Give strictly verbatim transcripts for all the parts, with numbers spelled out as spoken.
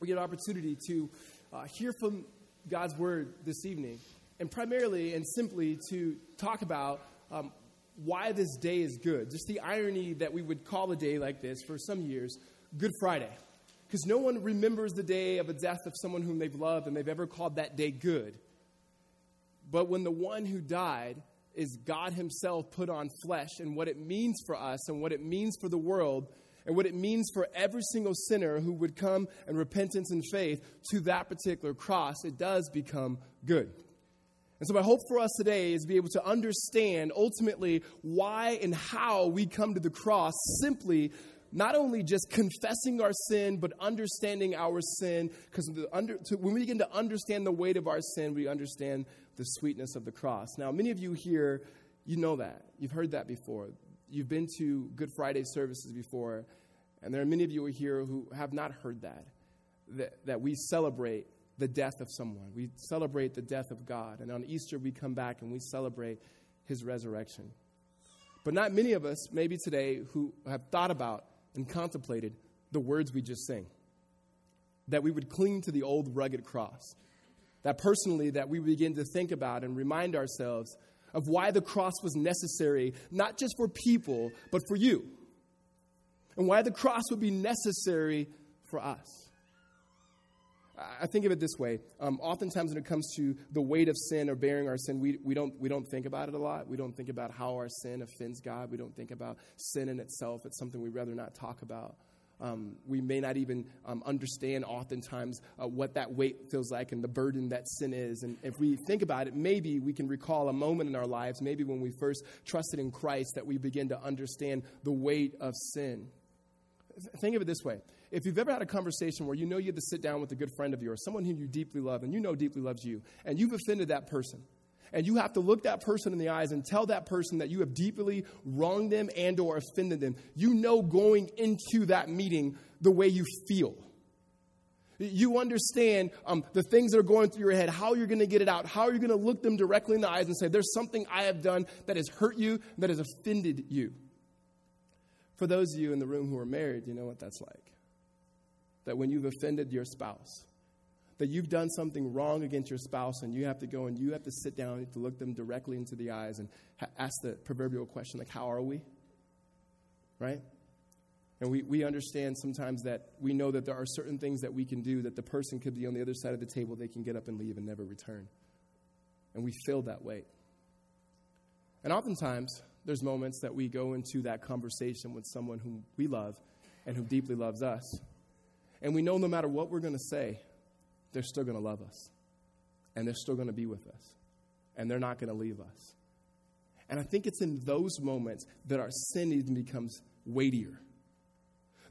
We get an opportunity to uh, hear from God's word this evening, and primarily and simply to talk about um, why this day is good. Just the irony that we would call a day like this for some years Good Friday, because no one remembers the day of a death of someone whom they've loved and they've ever called that day good. But when the one who died is God himself put on flesh, and what it means for us and what it means for the world and what it means for every single sinner who would come in repentance and faith to that particular cross, it does become good. And so my hope for us today is to be able to understand ultimately why and how we come to the cross, simply not only just confessing our sin, but understanding our sin, because when we begin to understand the weight of our sin, we understand the sweetness of the cross. Now, many of you here, you know that. You've heard that before. You've been to Good Friday services before, and there are many of you here who have not heard that, that, that we celebrate the death of someone. We celebrate the death of God, and on Easter we come back and we celebrate his resurrection. But not many of us, maybe today, who have thought about and contemplated the words we just sang, that we would cling to the old rugged cross, that personally that we begin to think about and remind ourselves of why the cross was necessary, not just for people, but for you, and why the cross would be necessary for us. I think of it this way. Um, oftentimes when it comes to the weight of sin or bearing our sin, we, we don't we don't think about it a lot. We don't think about how our sin offends God. We don't think about sin in itself. It's something we'd rather not talk about. Um, we may not even um, understand oftentimes uh, what that weight feels like and the burden that sin is. And if we think about it, maybe we can recall a moment in our lives, maybe when we first trusted in Christ, that we begin to understand the weight of sin. Think of it this way. If you've ever had a conversation where you know you had to sit down with a good friend of yours, someone who you deeply love and you know deeply loves you, and you've offended that person, and you have to look that person in the eyes and tell that person that you have deeply wronged them and or offended them, you know going into that meeting the way you feel. You understand um, the things that are going through your head, how you're going to get it out, how you're going to look them directly in the eyes and say, there's something I have done that has hurt you, that has offended you. For those of you in the room who are married, you know what that's like. That when you've offended your spouse, that you've done something wrong against your spouse, and you have to go and you have to sit down and you have to look them directly into the eyes and ha- ask the proverbial question, like, how are we? Right? And we, we understand sometimes that we know that there are certain things that we can do that the person could be on the other side of the table, they can get up and leave and never return. And we feel that weight. And oftentimes, there's moments that we go into that conversation with someone whom we love and who deeply loves us. And we know no matter what we're going to say, they're still going to love us, and they're still going to be with us, and they're not going to leave us. And I think it's in those moments that our sin even becomes weightier.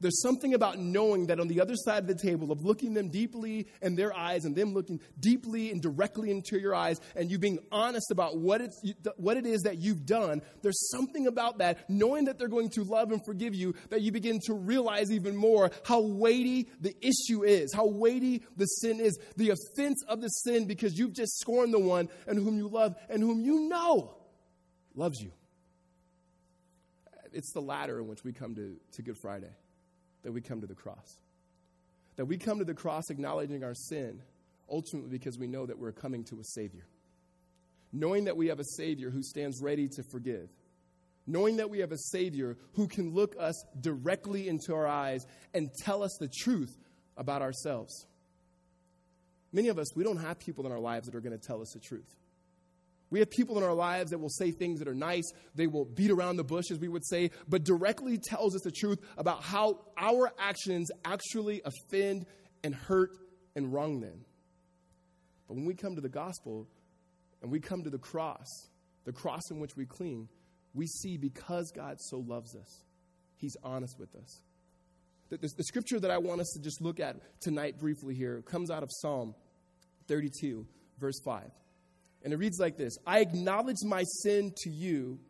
There's something about knowing that on the other side of the table, of looking them deeply in their eyes and them looking deeply and directly into your eyes, and you being honest about what it's, what it is that you've done, there's something about that, knowing that they're going to love and forgive you, that you begin to realize even more how weighty the issue is, how weighty the sin is, the offense of the sin, because you've just scorned the one and whom you love and whom you know loves you. It's the latter in which we come to, to Good Friday. That we come to the cross. That we come to the cross acknowledging our sin, ultimately because we know that we're coming to a Savior. Knowing that we have a Savior who stands ready to forgive. Knowing that we have a Savior who can look us directly into our eyes and tell us the truth about ourselves. Many of us, we don't have people in our lives that are going to tell us the truth. We have people in our lives that will say things that are nice. They will beat around the bush, as we would say, but directly tells us the truth about how our actions actually offend and hurt and wrong them. But when we come to the gospel and we come to the cross, the cross in which we cling, we see because God so loves us, he's honest with us. The, the, the scripture that I want us to just look at tonight briefly here comes out of Psalm thirty-two, verse five. And it reads like this: I acknowledged my sin to you,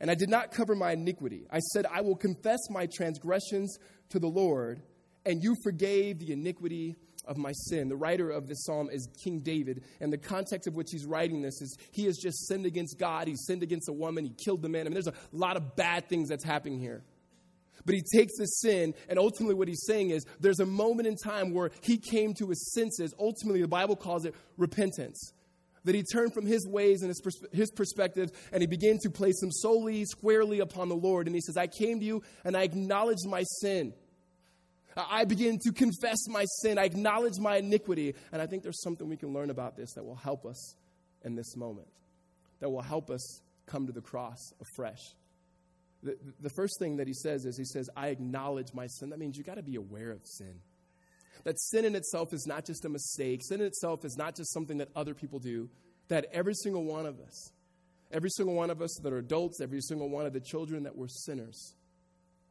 and I did not cover my iniquity. I said, I will confess my transgressions to the Lord, and you forgave the iniquity of my sin. The writer of this psalm is King David, and the context of which he's writing this is he has just sinned against God. He's sinned against a woman. He killed the man. I mean, there's a lot of bad things that's happening here. But he takes this sin, and ultimately what he's saying is there's a moment in time where he came to his senses. Ultimately, the Bible calls it repentance. That he turned from his ways and his, pers- his perspectives, and he began to place them solely, squarely upon the Lord. And he says, I came to you, and I acknowledged my sin. I begin to confess my sin. I acknowledge my iniquity. And I think there's something we can learn about this that will help us in this moment, that will help us come to the cross afresh. The, the first thing that he says is, he says, I acknowledge my sin. That means you got to be aware of sin. That sin in itself is not just a mistake. Sin in itself is not just something that other people do. That every single one of us, every single one of us that are adults, every single one of the children, that we're sinners.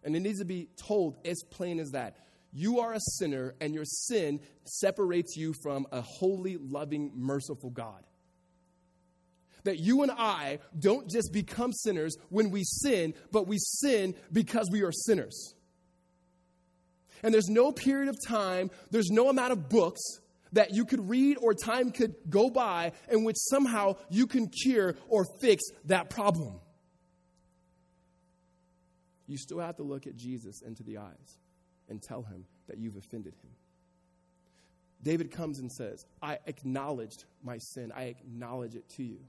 And it needs to be told as plain as that. You are a sinner, and your sin separates you from a holy, loving, merciful God. That you and I don't just become sinners when we sin, but we sin because we are sinners. And there's no period of time, there's no amount of books that you could read or time could go by in which somehow you can cure or fix that problem. You still have to look at Jesus into the eyes and tell him that you've offended him. David comes and says, I acknowledged my sin. I acknowledge it to you.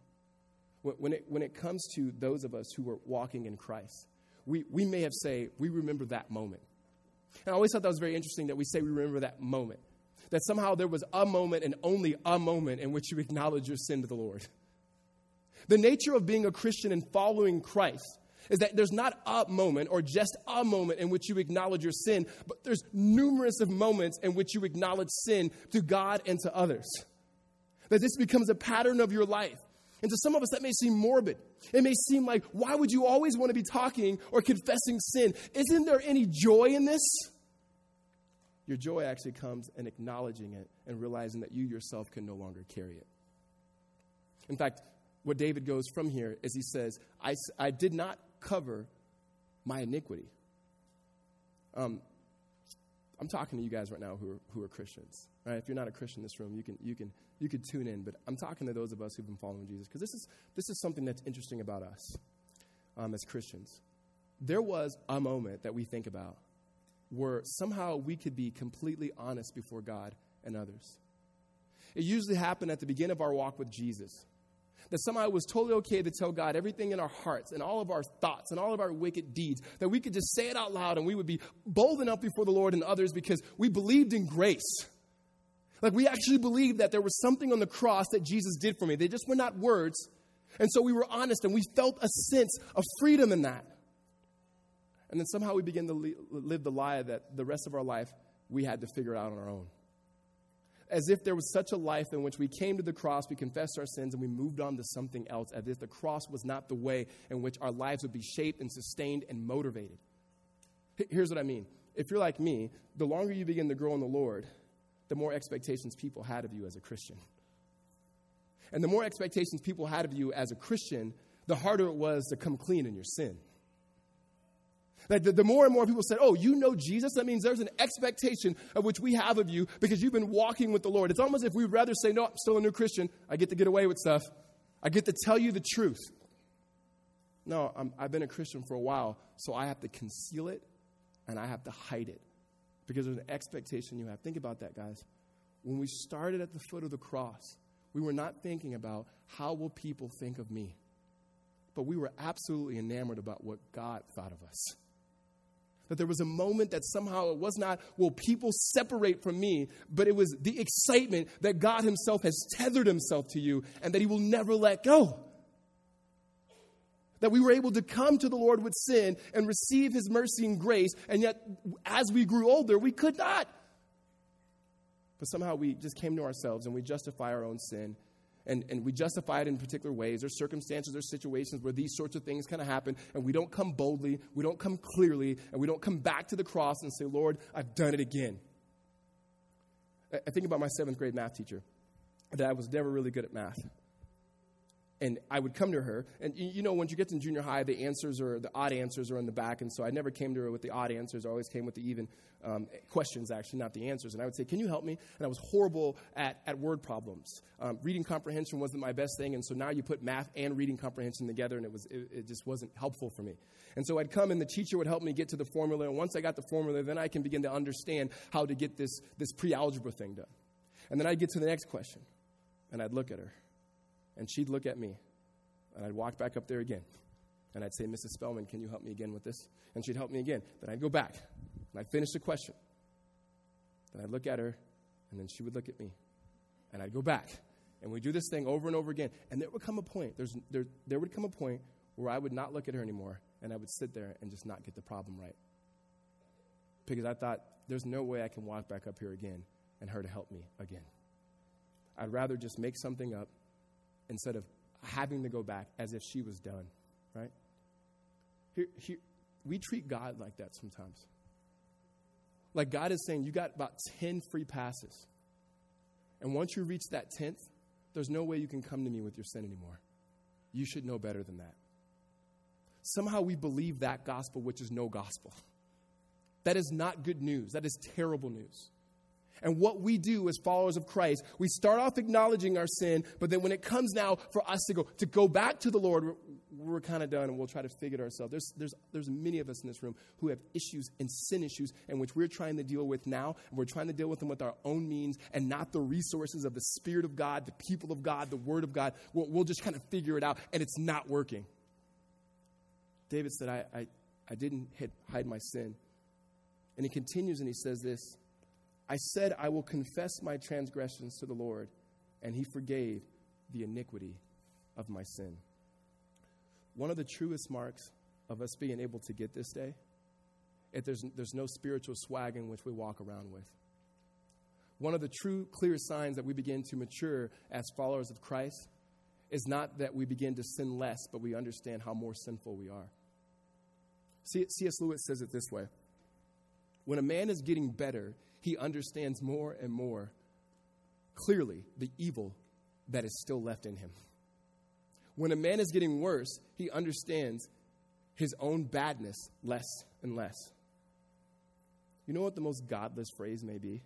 When it, when it comes to those of us who are walking in Christ, we, we may have said, we remember that moment. And I always thought that was very interesting that we say we remember that moment. That somehow there was a moment and only a moment in which you acknowledge your sin to the Lord. The nature of being a Christian and following Christ is that there's not a moment or just a moment in which you acknowledge your sin, but there's numerous of moments in which you acknowledge sin to God and to others. That this becomes a pattern of your life. And to some of us, that may seem morbid. It may seem like, why would you always want to be talking or confessing sin? Isn't there any joy in this? Your joy actually comes in acknowledging it and realizing that you yourself can no longer carry it. In fact, what David goes from here is he says, I, I did not cover my iniquity. Um, I'm talking to you guys right now who are, who are Christians. Right? If you're not a Christian in this room, you can you can you can tune in. But I'm talking to those of us who've been following Jesus because this is this is something that's interesting about us um, as Christians. There was a moment that we think about where somehow we could be completely honest before God and others. It usually happened at the beginning of our walk with Jesus. That somehow it was totally okay to tell God everything in our hearts and all of our thoughts and all of our wicked deeds, that we could just say it out loud and we would be bold enough before the Lord and others because we believed in grace. Like we actually believed that there was something on the cross that Jesus did for me. They just were not words. And so we were honest and we felt a sense of freedom in that. And then somehow we began to le- live the lie that the rest of our life we had to figure it out on our own. As if there was such a life in which we came to the cross, we confessed our sins, and we moved on to something else, as if the cross was not the way in which our lives would be shaped and sustained and motivated. Here's what I mean. If you're like me, the longer you begin to grow in the Lord, the more expectations people had of you as a Christian. And the more expectations people had of you as a Christian, the harder it was to come clean in your sin. Like the, the more and more people said, oh, you know Jesus? That means there's an expectation of which we have of you because you've been walking with the Lord. It's almost as if we'd rather say, no, I'm still a new Christian. I get to get away with stuff. I get to tell you the truth. No, I'm, I've been a Christian for a while, so I have to conceal it and I have to hide it because there's an expectation you have. Think about that, guys. When we started at the foot of the cross, we were not thinking about how will people think of me, but we were absolutely enamored about what God thought of us. That there was a moment that somehow it was not, will people separate from me, but it was the excitement that God himself has tethered himself to you and that he will never let go. That we were able to come to the Lord with sin and receive his mercy and grace, and yet as we grew older, we could not. But somehow we just came to ourselves and we justify our own sin. And, and we justify it in particular ways. There's circumstances, there's situations where these sorts of things kind of happen, and we don't come boldly, we don't come clearly, and we don't come back to the cross and say, Lord, I've done it again. I, I think about my seventh grade math teacher, that I was never really good at math. and I would come to her. And, you know, once you get to junior high, the answers are, the odd answers are in the back. And so I never came to her with the odd answers. I always came with the even um, questions, actually, not the answers. And I would say, can you help me? And I was horrible at, at word problems. Um, reading comprehension wasn't my best thing. And so now you put math and reading comprehension together, and it was it, it just wasn't helpful for me. And so I'd come, and the teacher would help me get to the formula. And once I got the formula, then I can begin to understand how to get this, this pre-algebra thing done. And then I'd get to the next question, and I'd look at her, and she'd look at me, and I'd walk back up there again, and I'd say, Missus Spellman, can you help me again with this? And she'd help me again. Then I'd go back, and I'd finish the question. Then I'd look at her, and then she would look at me, and I'd go back, and we'd do this thing over and over again. And there would come a point, there's, there, there would come a point where I would not look at her anymore, and I would sit there and just not get the problem right, because I thought, there's no way I can walk back up here again and her to help me again. I'd rather just make something up instead of having to go back as if she was done, right? Here, here, we treat God like that sometimes. Like God is saying, you got about ten free passes. And once you reach that tenth, there's no way you can come to me with your sin anymore. You should know better than that. Somehow we believe that gospel, which is no gospel. That is not good news. That is terrible news. And what we do as followers of Christ, we start off acknowledging our sin, but then when it comes now for us to go to go back to the Lord, we're, we're kind of done, and we'll try to figure it ourselves. There's, there's, there's many of us in this room who have issues and sin issues in which we're trying to deal with now, and we're trying to deal with them with our own means and not the resources of the Spirit of God, the people of God, the Word of God. We'll, we'll just kind of figure it out, and it's not working. David said, I, I, I didn't hid, hide my sin. And he continues, and he says this, I said, I will confess my transgressions to the Lord, and he forgave the iniquity of my sin. One of the truest marks of us being able to get this day, if there's, there's no spiritual swag in which we walk around with. One of the true, clear signs that we begin to mature as followers of Christ is not that we begin to sin less, but we understand how more sinful we are. C S Lewis says it this way. When a man is getting better, he understands more and more clearly the evil that is still left in him. When a man is getting worse, he understands his own badness less and less. You know what the most godless phrase may be?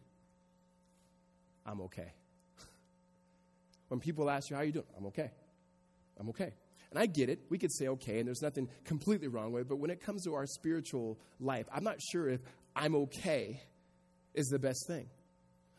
I'm okay. When people ask you, how are you doing? I'm okay. I'm okay. And I get it. We could say okay, and there's nothing completely wrong with it. But when it comes to our spiritual life, I'm not sure if I'm okay is the best thing.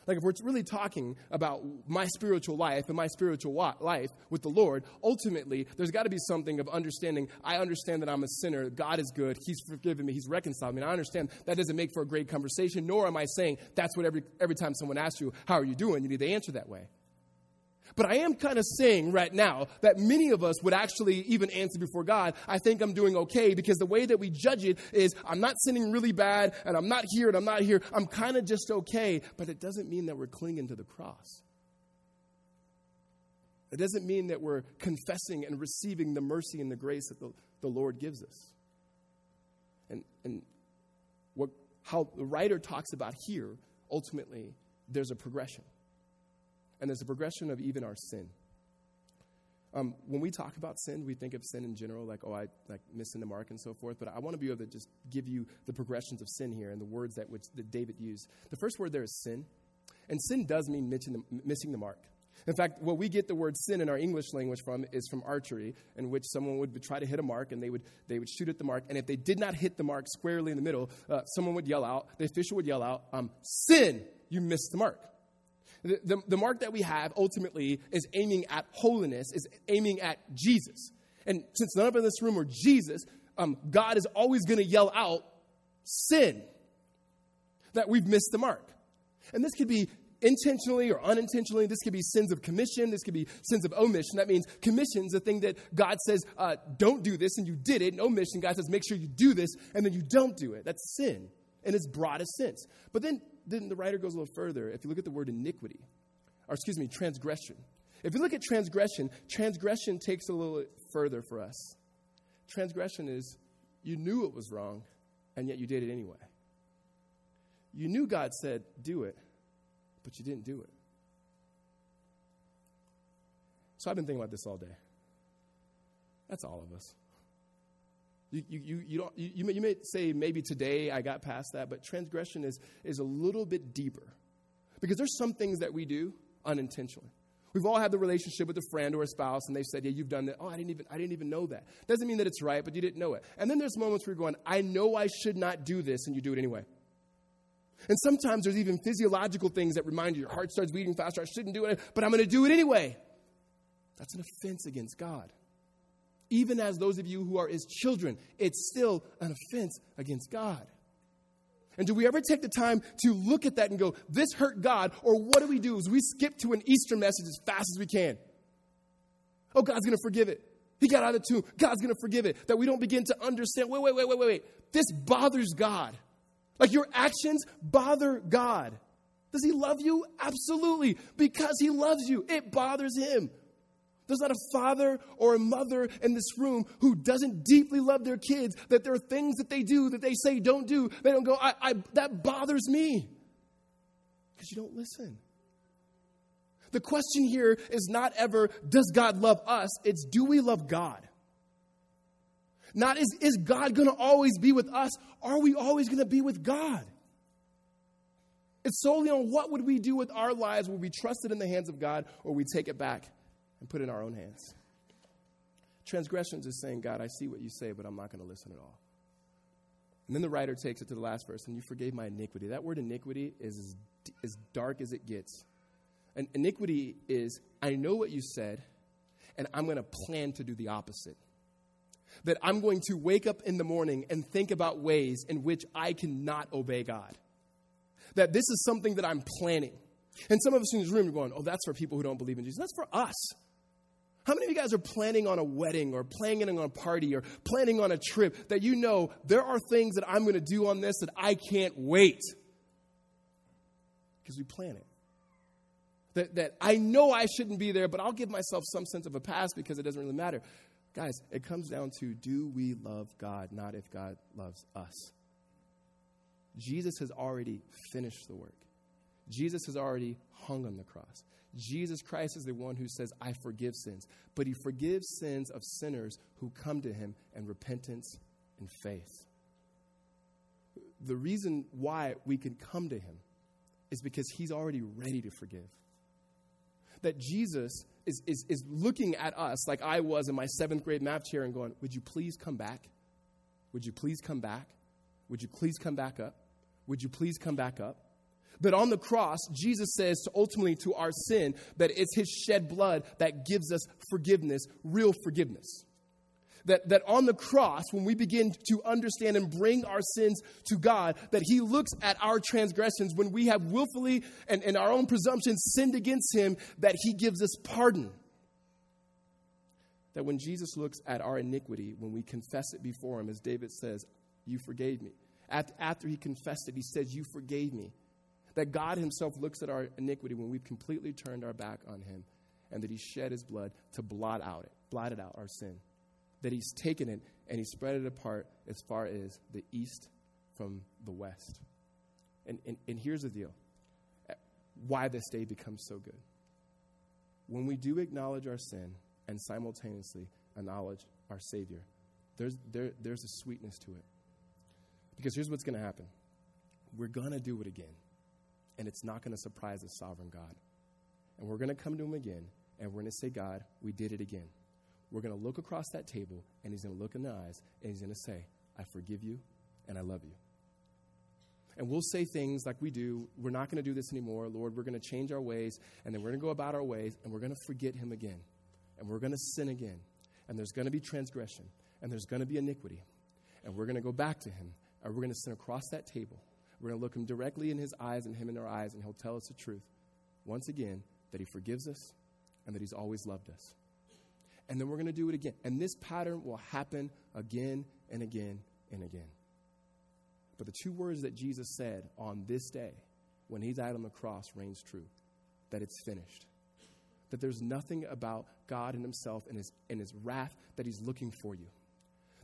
Like if we're really talking about my spiritual life and my spiritual wa- life with the Lord, ultimately there's got to be something of understanding. I understand that I'm a sinner. God is good. He's forgiven me. He's reconciled me. And I understand that doesn't make for a great conversation, nor am I saying that's what every, every time someone asks you, how are you doing? You need to answer that way. But I am kind of saying right now that many of us would actually even answer before God, I think I'm doing okay, because the way that we judge it is I'm not sinning really bad, and I'm not here, and I'm not here. I'm kind of just okay, but it doesn't mean that we're clinging to the cross. It doesn't mean that we're confessing and receiving the mercy and the grace that the, the Lord gives us. And, and what how the writer talks about here, ultimately, there's a progression. And there's a progression of even our sin. Um, when we talk about sin, we think of sin in general, like, oh, I like missing the mark and so forth. But I want to be able to just give you the progressions of sin here and the words that, which, that David used. The first word there is sin. And sin does mean the, missing the mark. In fact, what we get the word sin in our English language from is from archery, in which someone would try to hit a mark, and they would they would shoot at the mark. And if they did not hit the mark squarely in the middle, uh, someone would yell out, the official would yell out, um, sin, you missed the mark. The, the, the mark that we have ultimately is aiming at holiness, is aiming at Jesus. And since none of us in this room are Jesus, um, God is always going to yell out sin, that we've missed the mark. And this could be intentionally or unintentionally. This could be sins of commission. This could be sins of omission. That means commission is the thing that God says, uh, don't do this, and you did it. And omission, God says, make sure you do this, and then you don't do it. That's sin in its broadest sense. But then Then the writer goes a little further. If you look at the word iniquity, or excuse me, transgression. If you look at transgression, transgression takes a little further for us. Transgression is you knew it was wrong, and yet you did it anyway. You knew God said, do it, but you didn't do it. So I've been thinking about this all day. That's all of us. You you you don't you, you, may, you may say maybe today I got past that, but transgression is is a little bit deeper, because there's some things that we do unintentionally. We've all had the relationship with a friend or a spouse, and they've said, "Yeah, you've done that. Oh, I didn't even I didn't even know that." Doesn't mean that it's right, but you didn't know it. And then there's moments where you're going, "I know I should not do this," and you do it anyway. And sometimes there's even physiological things that remind you, your heart starts beating faster. I shouldn't do it, but I'm going to do it anyway. That's an offense against God. Even as those of you who are his children, it's still an offense against God. And do we ever take the time to look at that and go, this hurt God? Or what do we do is we skip to an Easter message as fast as we can. Oh, God's going to forgive it. He got out of the tomb. God's going to forgive it. That we don't begin to understand. Wait, wait, wait, wait, wait, wait. This bothers God. Like, your actions bother God. Does he love you? Absolutely. Because he loves you. It bothers him. There's not a father or a mother in this room who doesn't deeply love their kids, that there are things that they do that they say don't do. They don't go, I, I, that bothers me. Because you don't listen. The question here is not ever, does God love us? It's, do we love God? Not, is, is God going to always be with us? Are we always going to be with God? It's solely on what would we do with our lives. Will we trust it in the hands of God, or we take it back and put it in our own hands? Transgressions is saying, God, I see what you say, but I'm not going to listen at all. And then the writer takes it to the last verse, and you forgave my iniquity. That word iniquity is as, as dark as it gets. And iniquity is, I know what you said, and I'm going to plan to do the opposite. That I'm going to wake up in the morning and think about ways in which I cannot obey God. That this is something that I'm planning. And some of us in this room are going, oh, that's for people who don't believe in Jesus. That's for us. How many of you guys are planning on a wedding or planning on a party or planning on a trip that you know there are things that I'm going to do on this that I can't wait? Because we plan it. That, that I know I shouldn't be there, but I'll give myself some sense of a pass because it doesn't really matter. Guys, it comes down to, do we love God, not if God loves us? Jesus has already finished the work. Jesus has already hung on the cross. Jesus Christ is the one who says, I forgive sins. But he forgives sins of sinners who come to him in repentance and faith. The reason why we can come to him is because he's already ready to forgive. That Jesus Is, is is looking at us like I was in my seventh grade math chair and going, would you please come back? Would you please come back? Would you please come back up? Would you please come back up? But on the cross, Jesus says to ultimately to our sin that it's his shed blood that gives us forgiveness, real forgiveness. That, that on the cross, when we begin to understand and bring our sins to God, that he looks at our transgressions when we have willfully and in our own presumption sinned against him, that he gives us pardon. That when Jesus looks at our iniquity, when we confess it before him, as David says, you forgave me. After, after he confessed it, he says, you forgave me. That God himself looks at our iniquity when we've completely turned our back on him, and that he shed his blood to blot out it, blotted out our sin. That he's taken it and he spread it apart as far as the east from the west. And, and, and here's the deal. Why this day becomes so good. When we do acknowledge our sin and simultaneously acknowledge our Savior, there's, there, there's a sweetness to it. Because here's what's going to happen. We're going to do it again. And it's not going to surprise the sovereign God. And we're going to come to him again. And we're going to say, God, we did it again. We're going to look across that table, and he's going to look in the eyes, and he's going to say, I forgive you, and I love you. And we'll say things like we do, we're not going to do this anymore, Lord, we're going to change our ways, and then we're going to go about our ways, and we're going to forget him again, and we're going to sin again, and there's going to be transgression, and there's going to be iniquity, and we're going to go back to him, and we're going to sin across that table. We're going to look him directly in his eyes and him in our eyes, and he'll tell us the truth, once again, that he forgives us and that he's always loved us. And then we're going to do it again. And this pattern will happen again and again and again. But the two words that Jesus said on this day when he died on the cross reigns true, that it's finished. That there's nothing about God and himself and his, and his wrath that he's looking for you.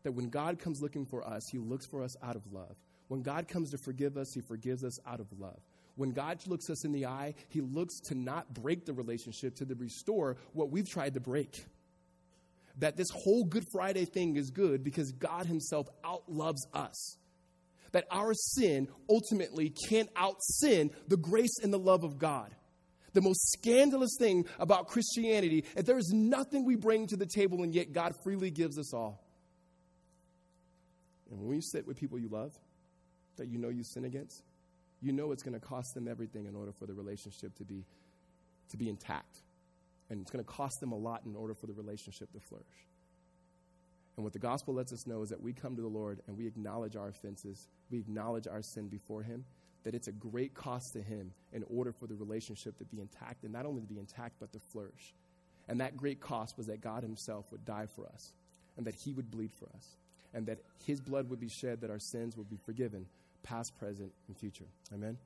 That when God comes looking for us, he looks for us out of love. When God comes to forgive us, he forgives us out of love. When God looks us in the eye, he looks to not break the relationship, to restore what we've tried to break. that this whole Good Friday thing is good because God himself outloves us. That our sin ultimately can't out-sin the grace and the love of God. The most scandalous thing about Christianity is there is nothing we bring to the table, and yet God freely gives us all. And when you sit with people you love, that you know you sin against, you know it's going to cost them everything in order for the relationship to be, to be intact. And it's going to cost them a lot in order for the relationship to flourish. And what the gospel lets us know is that we come to the Lord and we acknowledge our offenses. We acknowledge our sin before him, that it's a great cost to him in order for the relationship to be intact, and not only to be intact, but to flourish. And that great cost was that God himself would die for us, and that he would bleed for us, and that his blood would be shed, that our sins would be forgiven, past, present, and future. Amen?